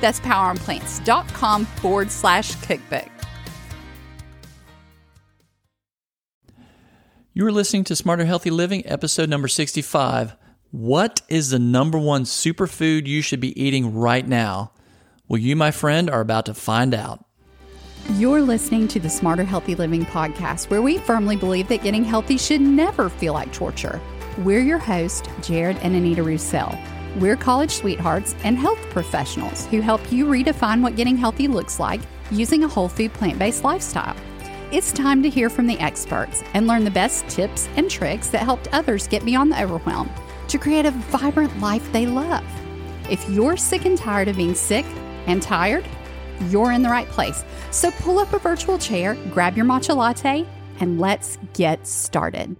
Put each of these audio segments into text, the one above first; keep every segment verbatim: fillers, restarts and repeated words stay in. That's poweronplants.com forward slash cookbook. You are listening to Smarter Healthy Living, episode number sixty-five. What is the number one superfood you should be eating right now? Well, you, my friend, are about to find out. You're listening to the Smarter Healthy Living podcast, where we firmly believe that getting healthy should never feel like torture. We're your hosts, Jared and Anita Roussel. We're college sweethearts and health professionals who help you redefine what getting healthy looks like using a whole food plant-based lifestyle. It's time to hear from the experts and learn the best tips and tricks that helped others get beyond the overwhelm to create a vibrant life they love. If you're sick and tired of being sick and tired, you're in the right place. So pull up a virtual chair, grab your matcha latte, and let's get started.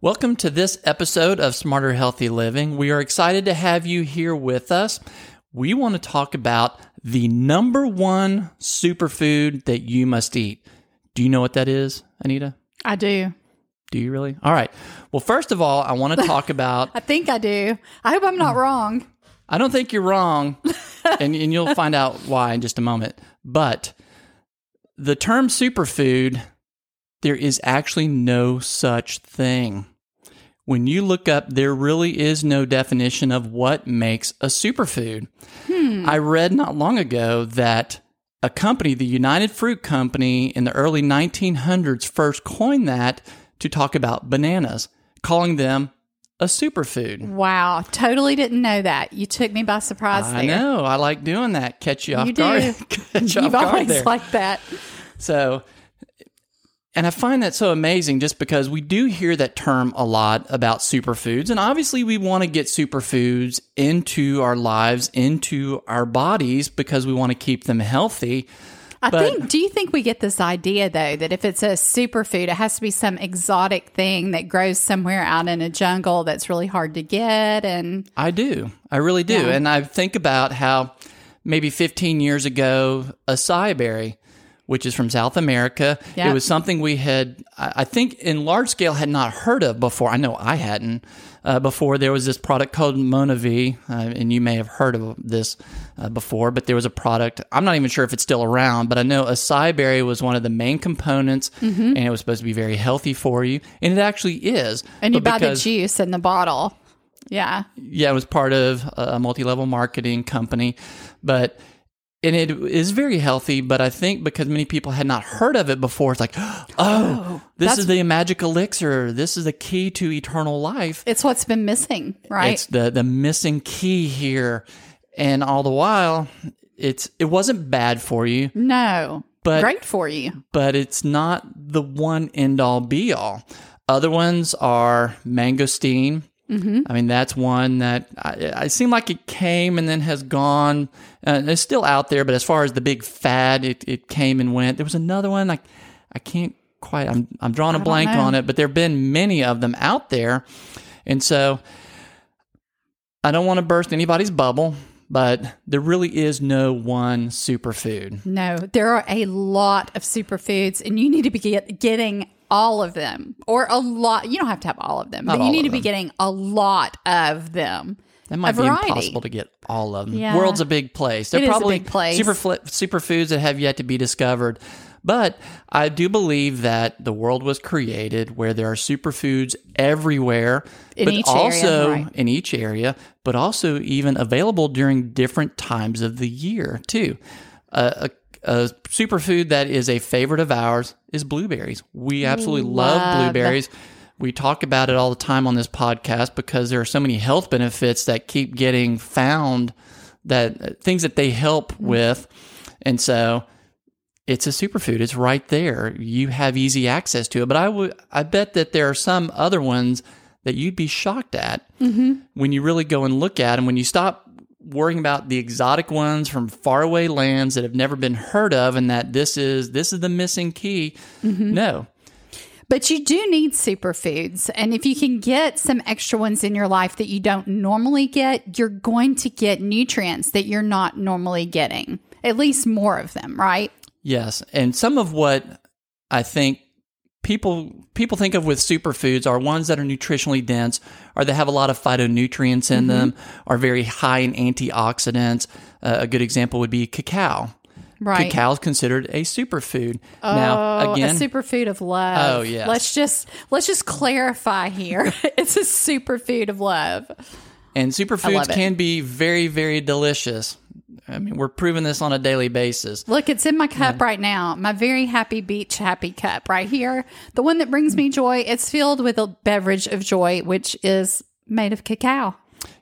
Welcome to this episode of Smarter Healthy Living. We are excited to have you here with us. We want to talk about the number one superfood that you must eat. Do you know what that is, Anita? I do. Do you really? All right. Well, first of all, I want to talk about... I think I do. I hope I'm not wrong. I don't think you're wrong, and, and you'll find out why in just a moment. But the term superfood, there is actually no such thing. When you look up, there really is no definition of what makes a superfood. Hmm. I read not long ago that a company, the United Fruit Company, in the early nineteen hundreds first coined that to talk about bananas, calling them a superfood. Wow. Totally didn't know that. You took me by surprise I there. I know. I like doing that. Catch you off you guard. You do. Catch you You've off always guard liked that. So, and I find that so amazing just because we do hear that term a lot about superfoods. And obviously we want to get superfoods into our lives, into our bodies because we want to keep them healthy. I but, think, do you think we get this idea, though, that if it's a superfood, it has to be some exotic thing that grows somewhere out in a jungle that's really hard to get? And I do. I really do. Yeah. And I think about how maybe fifteen years ago, acai berry, which is from South America, yep. It was something we had, I think, in large scale had not heard of before. I know I hadn't. Uh, before there was this product called Monavie, uh, and you may have heard of this uh, before, but there was a product, I'm not even sure if it's still around, but I know acai berry was one of the main components, mm-hmm. and it was supposed to be very healthy for you, and it actually is. And you buy the juice in the bottle. Yeah. Yeah, it was part of a multi-level marketing company, but... And it is very healthy, but I think because many people had not heard of it before, it's like, oh, oh this is the magic elixir. This is the key to eternal life. It's what's been missing, right? It's the, the missing key here. And all the while, it's it wasn't bad for you. No, but great for you. But it's not the one end-all, be-all. Other ones are mangosteen. Mm-hmm. I mean, that's one that I, I seem like it came and then has gone. Uh, it's still out there, but as far as the big fad, it, it came and went. There was another one. Like, I can't quite, I'm, I'm drawing a I blank on it, but there have been many of them out there. And so I don't want to burst anybody's bubble, but there really is no one superfood. No, there are a lot of superfoods, and you need to be get, getting all of them, or a lot. You don't have to have all of them, but you need to be getting a lot of them. That might be impossible to get all of them. Yeah. World's a big place. They're probably super superfoods that have yet to be discovered. But I do believe that the world was created where there are superfoods everywhere, but also in each area, but also even available during different times of the year too. Uh, a A superfood that is a favorite of ours is blueberries. We absolutely love, love blueberries. We talk about it all the time on this podcast because there are so many health benefits that keep getting found, that things that they help with. And so it's a superfood. It's right there. You have easy access to it. But I would, I bet that there are some other ones that you'd be shocked at mm-hmm. when you really go and look at them. When you stop worrying about the exotic ones from faraway lands that have never been heard of, and that this is this is the missing key. Mm-hmm. No. But you do need superfoods. And if you can get some extra ones in your life that you don't normally get, you're going to get nutrients that you're not normally getting, at least more of them, right? Yes. And some of what I think people people think of with superfoods are ones that are nutritionally dense, or that have a lot of phytonutrients in mm-hmm. them, are very high in antioxidants. Uh, a good example would be cacao. Right. Cacao is considered a superfood. Oh, now, again, a superfood of love. Oh, yes. Let's just let's just clarify here. It's a superfood of love. And superfoods can be very, very delicious. I mean, we're proving this on a daily basis. Look, it's in my cup yeah. right now. My very happy beach happy cup right here. The one that brings me joy. It's filled with a beverage of joy, which is made of cacao.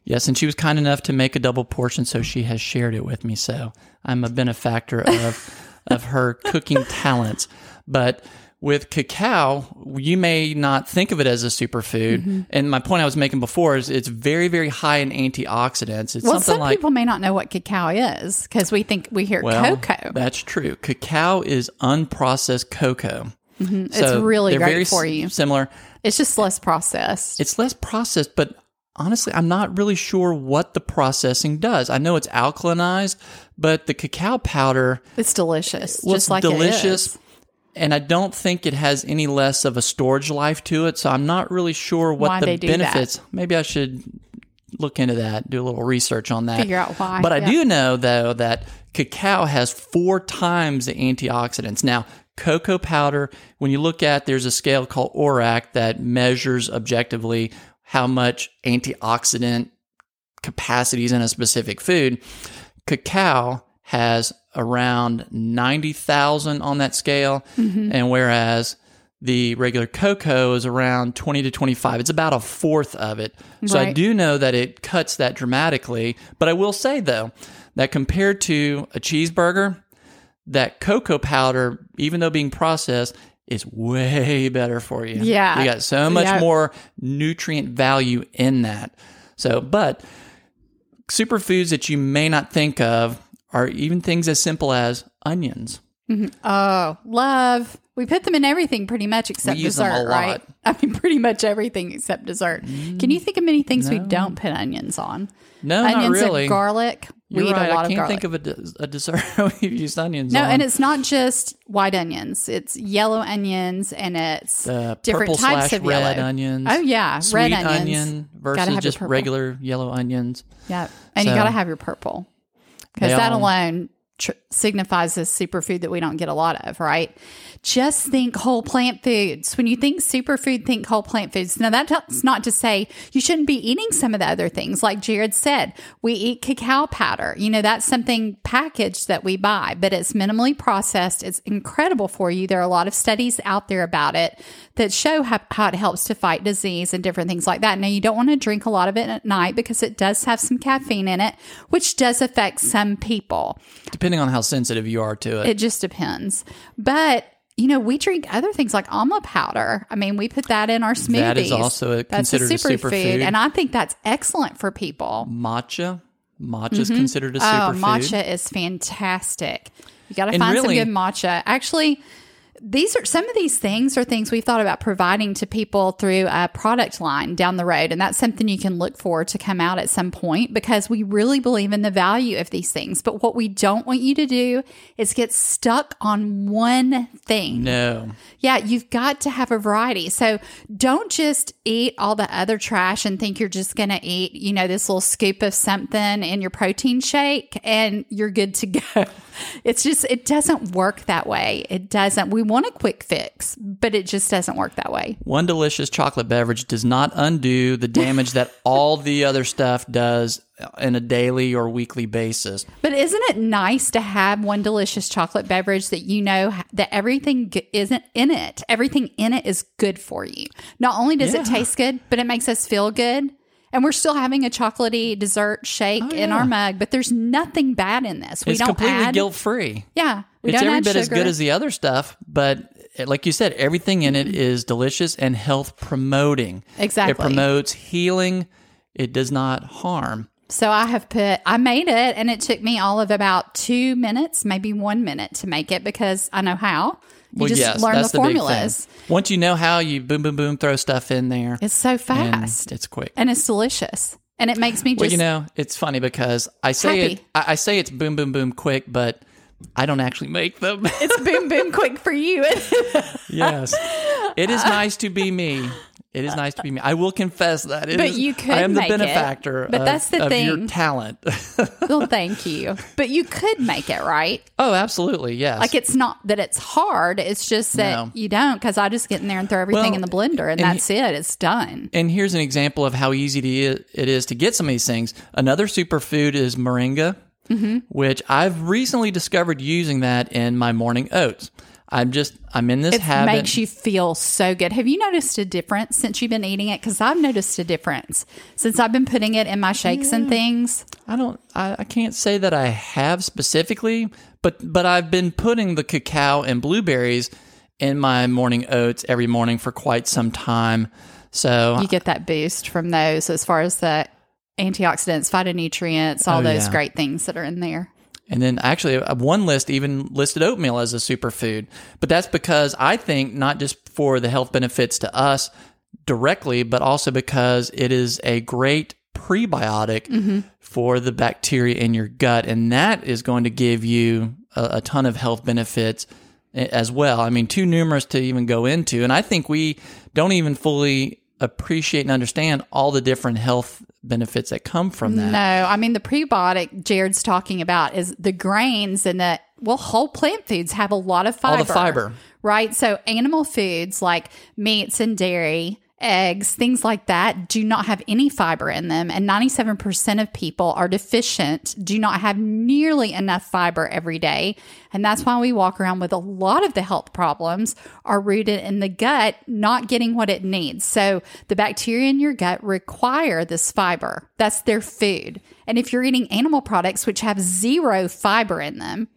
Yes, and she was kind enough to make a double portion, so she has shared it with me. So I'm a benefactor of of her cooking talents. But with cacao, you may not think of it as a superfood. Mm-hmm. And my point I was making before is it's very, very high in antioxidants. It's well, something some like, people may not know what cacao is because we think we hear well, cocoa. That's true. Cacao is unprocessed cocoa. Mm-hmm. So it's really great very for you. Similar. It's just less processed. It's less processed, but honestly, I'm not really sure what the processing does. I know it's alkalinized, but the cacao powder... It's delicious, well, just it's like delicious, it is. And I don't think it has any less of a storage life to it, so I'm not really sure what why the benefits... That. Maybe I should look into that, do a little research on that. Figure out why. But yeah. I do know, though, that cacao has four times the antioxidants. Now, cocoa powder, when you look at... There's a scale called O R A C that measures objectively how much antioxidant capacity is in a specific food. Cacao has around ninety thousand on that scale, mm-hmm. and whereas the regular cocoa is around twenty to twenty-five. It's about a fourth of it. So right. I do know that it cuts that dramatically, but I will say, though, that compared to a cheeseburger, that cocoa powder, even though being processed, is way better for you. Yeah. You got so much yeah. more nutrient value in that. So, but superfoods that you may not think of are even things as simple as onions. Mm-hmm. Oh, love. We put them in everything pretty much except we use dessert, them a lot. Right? I mean, pretty much everything except dessert. Mm, Can you think of many things no. we don't put onions on? No, onions not really. And garlic. You're we right. eat a lot I can't of think of a, de- a dessert we've used onions no, on. No, and it's not just white onions. It's yellow onions, and it's uh, different types of yellow. Red onions. Oh, yeah. Sweet red onions. Onion versus just regular yellow onions. Yeah. And so, you got to have your purple because that alone tr- signifies a superfood that we don't get a lot of, right? Just think whole plant foods. When you think superfood, think whole plant foods. Now, that's not to say you shouldn't be eating some of the other things. Like Jared said, we eat cacao powder. You know, that's something packaged that we buy, but it's minimally processed. It's incredible for you. There are a lot of studies out there about it that show how, how it helps to fight disease and different things like that. Now, you don't want to drink a lot of it at night because it does have some caffeine in it, which does affect some people. Depending on how sensitive you are to it. It just depends. But... You know, we drink other things like amla powder. I mean, we put that in our smoothies. That is also a, considered a superfood. Super and I think that's excellent for people. Matcha. Matcha is mm-hmm. considered a superfood. Oh, matcha is fantastic. You got to find really, some good matcha. Actually, these are some of these things are things we've thought about providing to people through a product line down the road. And that's something you can look for to come out at some point because we really believe in the value of these things. But what we don't want you to do is get stuck on one thing. No. Yeah, you've got to have a variety. So don't just eat all the other trash and think you're just going to eat, you know, this little scoop of something in your protein shake and you're good to go. It's just, it doesn't work that way. It doesn't. We want a quick fix, but it just doesn't work that way. One delicious chocolate beverage does not undo the damage that all the other stuff does in a daily or weekly basis. But isn't it nice to have one delicious chocolate beverage that you know that everything isn't in it? Everything in it is good for you. Not only does yeah. it taste good, but it makes us feel good. And we're still having a chocolatey dessert shake oh, yeah. in our mug, but there's nothing bad in this. We it's don't completely add, guilt-free. Yeah. We it's don't every bit sugar. As good as the other stuff, but like you said, everything in it is delicious and health-promoting. Exactly. It promotes healing. It does not harm. So I have put, I made it, and it took me all of about two minutes, maybe one minute to make it because I know how. You well, just yes, learn the formulas. The Once you know how, you boom, boom, boom, throw stuff in there. It's so fast. It's quick. And it's delicious. And it makes me just Well, you know, it's funny because I say happy. it. I say it's boom, boom, boom, quick, but I don't actually make them. It's boom, boom, quick for you. Yes. It is nice to be me. It is nice to be me. I will confess that. It but is, you could I am the benefactor it, but of, that's the of thing. your talent. Well, thank you. But you could make it, right? Oh, absolutely, yes. Like, it's not that it's hard. It's just that no. you don't, because I just get in there and throw everything well, in the blender, and, and that's he, it. It's done. And here's an example of how easy it is to get some of these things. Another superfood is moringa, mm-hmm. which I've recently discovered using that in my morning oats. I'm just, I'm in this it habit. It makes you feel so good. Have you noticed a difference since you've been eating it? Because I've noticed a difference since I've been putting it in my shakes yeah. and things. I don't, I, I can't say that I have specifically, but, but I've been putting the cacao and blueberries in my morning oats every morning for quite some time. So you get that boost from those as far as the antioxidants, phytonutrients, all oh, those yeah. great things that are in there. And then actually one list even listed oatmeal as a superfood. But that's because I think not just for the health benefits to us directly, but also because it is a great prebiotic mm-hmm. for the bacteria in your gut. And that is going to give you a, a ton of health benefits as well. I mean, too numerous to even go into. And I think we don't even fully appreciate and understand all the different health benefits that come from that. No, I mean, the prebiotic Jared's talking about is the grains and the, well, whole plant foods have a lot of fiber. All the fiber. Right? So animal foods like meats and dairy, eggs, things like that do not have any fiber in them. And ninety-seven percent of people are deficient, do not have nearly enough fiber every day. And that's why we walk around with a lot of the health problems are rooted in the gut, not getting what it needs. So the bacteria in your gut require this fiber. That's their food. And if you're eating animal products, which have zero fiber in them,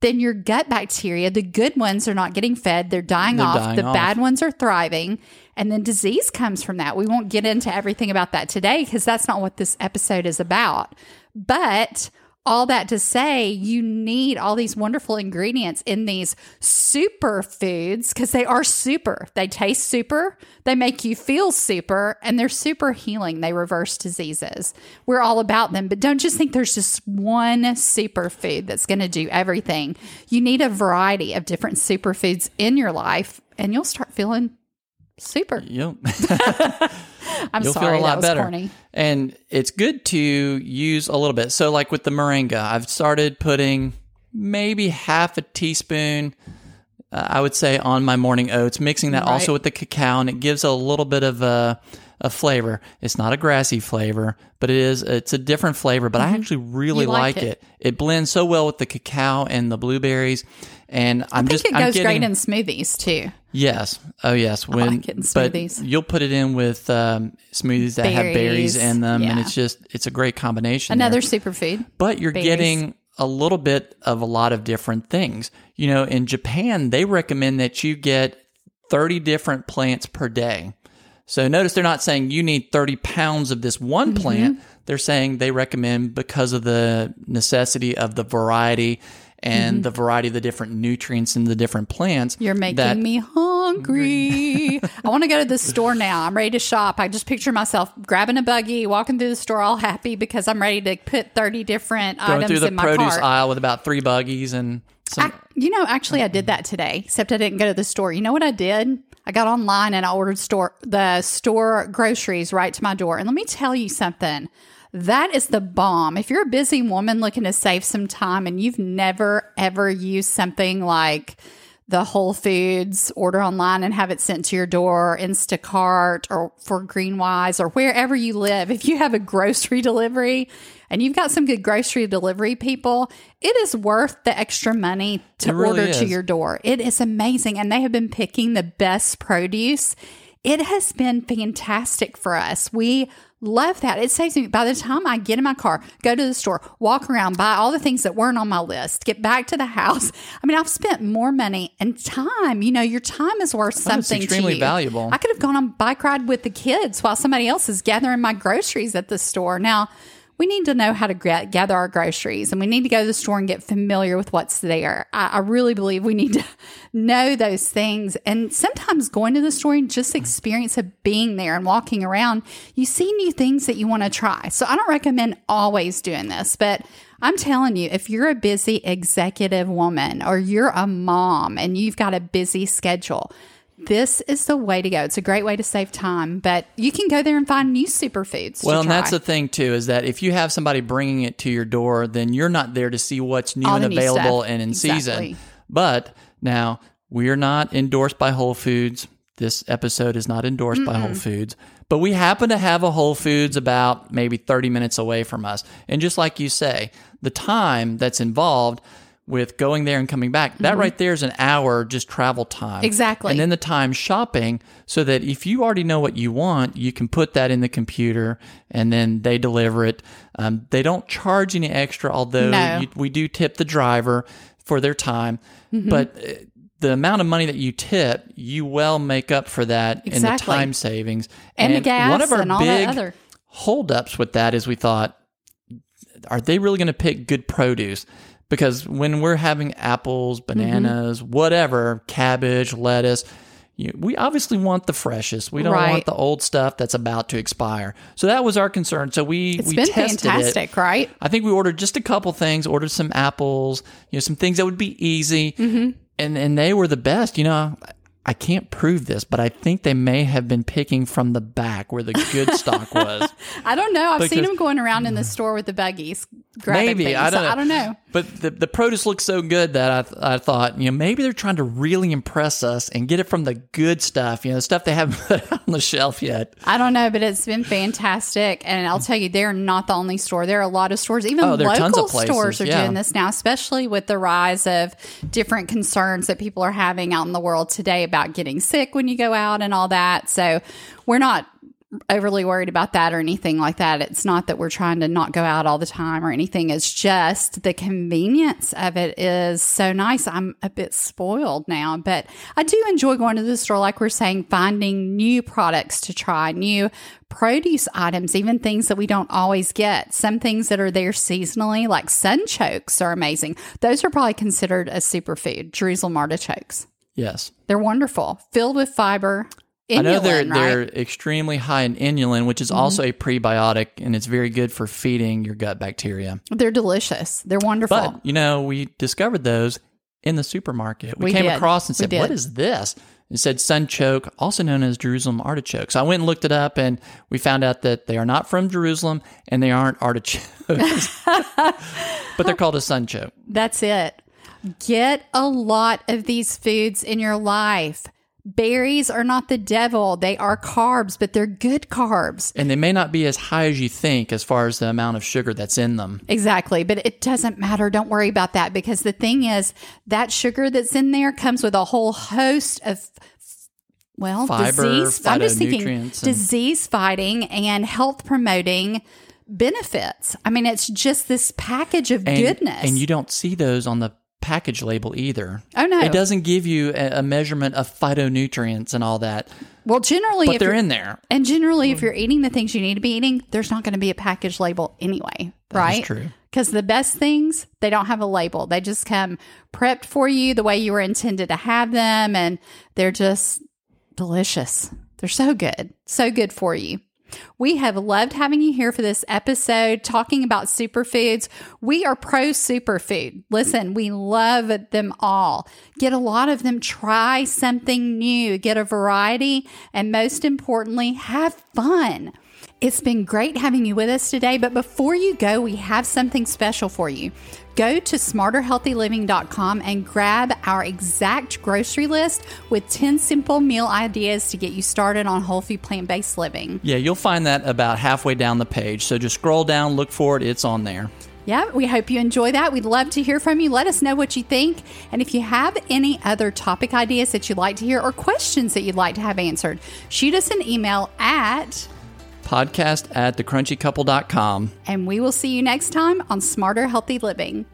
then your gut bacteria, the good ones are not getting fed. They're dying they're off. Dying the off. Bad ones are thriving. And then disease comes from that. We won't get into everything about that today because that's not what this episode is about. But all that to say, you need all these wonderful ingredients in these super foods because they are super. They taste super. They make you feel super. And they're super healing. They reverse diseases. We're all about them. But don't just think there's just one super food that's going to do everything. You need a variety of different super foods in your life, and you'll start feeling super. Yep. I'm You'll sorry, feel a lot that was better. Corny. And it's good to use a little bit. So like with the moringa, I've started putting maybe half a teaspoon, uh, I would say, on my morning oats, mixing that right. also with the cacao, and it gives a little bit of a, a flavor. It's not a grassy flavor, but it is. It's a different flavor, but mm-hmm. I actually really like, like it. it. It blends so well with the cacao and the blueberries. And I'm I think just, it goes I'm getting, great in smoothies too. Yes. Oh, yes. When, I like it in smoothies. But you'll put it in with um, smoothies that berries. have berries in them, yeah. and it's just, it's a great combination. Another superfood. But you're berries. getting a little bit of a lot of different things. You know, in Japan, they recommend that you get thirty different plants per day. So notice they're not saying you need thirty pounds of this one mm-hmm. plant. They're saying they recommend because of the necessity of the variety and mm-hmm. the variety of the different nutrients in the different plants. You're making that- me hungry. I want to go to the store now. I'm ready to shop. I just picture myself grabbing a buggy, walking through the store all happy because I'm ready to put thirty different Going items in my cart. Going through the produce aisle with about three buggies and some. I, you know, actually I did that today, except I didn't go to the store. You know what I did? I got online and I ordered store the store groceries right to my door. And let me tell you something. That is the bomb. If you're a busy woman looking to save some time and you've never, ever used something like the Whole Foods, order online and have it sent to your door, Instacart or for Greenwise or wherever you live. If you have a grocery delivery and you've got some good grocery delivery people, it is worth the extra money to really order is. to your door. It is amazing. And they have been picking the best produce. It has been fantastic for us. We love that. It saves me. By the time I get in my car, go to the store, walk around, buy all the things that weren't on my list, get back to the house. I mean, I've spent more money and time. You know, your time is worth something to you. It's extremely valuable. I could have gone on a bike ride with the kids while somebody else is gathering my groceries at the store. Now, we need to know how to gather our groceries, and we need to go to the store and get familiar with what's there. I, I really believe we need to know those things. And sometimes going to the store and just experience of being there and walking around, you see new things that you want to try. So I don't recommend always doing this, but I'm telling you, if you're a busy executive woman or you're a mom and you've got a busy schedule, this is the way to go. It's a great way to save time, but you can go there and find new superfoods. Well, to try. And that's the thing, too, is that if you have somebody bringing it to your door, then you're not there to see what's new and new available stuff. and in exactly. season. But now, we're not endorsed by Whole Foods. This episode is not endorsed Mm-mm. by Whole Foods, but we happen to have a Whole Foods about maybe thirty minutes away from us. And just like you say, the time that's involved with going there and coming back, that mm-hmm. right there is an hour just travel time. Exactly. And then the time shopping, so that if you already know what you want, you can put that in the computer and then they deliver it. Um, they don't charge any extra, although no. you, we do tip the driver for their time. Mm-hmm. But the amount of money that you tip, you well make up for that exactly. in the time savings. And, and the gas one of our and all big that other. holdups with that is we thought, are they really going to pick good produce? Because when we're having apples, bananas, mm-hmm. whatever, cabbage, lettuce, you, we obviously want the freshest. We don't right. want the old stuff that's about to expire. So that was our concern. So we, it's we tested it. It's been fantastic, right? I think we ordered just a couple things, ordered some apples, you know, some things that would be easy. Mm-hmm. And, and they were the best, you know. I can't prove this, but I think they may have been picking from the back where the good stock was. I don't know. I've because, seen them going around in the store with the buggies. Maybe. Things, I, don't so I don't know. But the, the produce looked so good that I I thought, you know, maybe they're trying to really impress us and get it from the good stuff, you know, the stuff they haven't put on the shelf yet. I don't know, but it's been fantastic. And I'll tell you, they're not the only store. There are a lot of stores, even oh, local places, stores are yeah. doing this now, especially with the rise of different concerns that people are having out in the world today about getting sick when you go out and all that. So we're not overly worried about that or anything like that. It's not that we're trying to not go out all the time or anything. It's just the convenience of it is so nice. I'm a bit spoiled now, but I do enjoy going to the store, like we're saying, finding new products to try, new produce items, even things that we don't always get. Some things that are there seasonally, like sunchokes, are amazing. Those are probably considered a superfood, Jerusalem artichokes. Yes. They're wonderful, filled with fiber. Inulin, I know they're, right? they're extremely high in inulin, which is mm-hmm. also a prebiotic, and it's very good for feeding your gut bacteria. They're delicious. They're wonderful. But, you know, we discovered those in the supermarket. We, we came did. across and said, what is this? It said sunchoke, also known as Jerusalem artichoke. So I went and looked it up, and we found out that they are not from Jerusalem, and they aren't artichokes. But they're called a sunchoke. That's it. Get a lot of these foods in your life. Berries are not the devil. They are carbs, but they're good carbs. And they may not be as high as you think as far as the amount of sugar that's in them. Exactly. But it doesn't matter. Don't worry about that, because the thing is that sugar that's in there comes with a whole host of well, fiber, disease. I'm just thinking disease fighting and health promoting benefits. I mean, it's just this package of and, goodness. And you don't see those on the package label either. Oh no. It doesn't give you a measurement of phytonutrients and all that. Well, generally but if they're in there. And generally if you're eating the things you need to be eating, there's not going to be a package label anyway, that right? That's true. Because the best things, they don't have a label. They just come prepped for you the way you were intended to have them, and they're just delicious. They're so good. So good for you. We have loved having you here for this episode talking about superfoods. We are pro superfood. Listen, we love them all. Get a lot of them. Try something new. Get a variety. And most importantly, have fun. It's been great having you with us today, but before you go, we have something special for you. Go to smarter healthy living dot com and grab our exact grocery list with ten simple meal ideas to get you started on whole food plant-based living. Yeah, you'll find that about halfway down the page. So just scroll down, look for it. It's on there. Yeah, we hope you enjoy that. We'd love to hear from you. Let us know what you think. And if you have any other topic ideas that you'd like to hear or questions that you'd like to have answered, shoot us an email at podcast at the crunchy couple dot com. And we will see you next time on Smarter Healthy Living.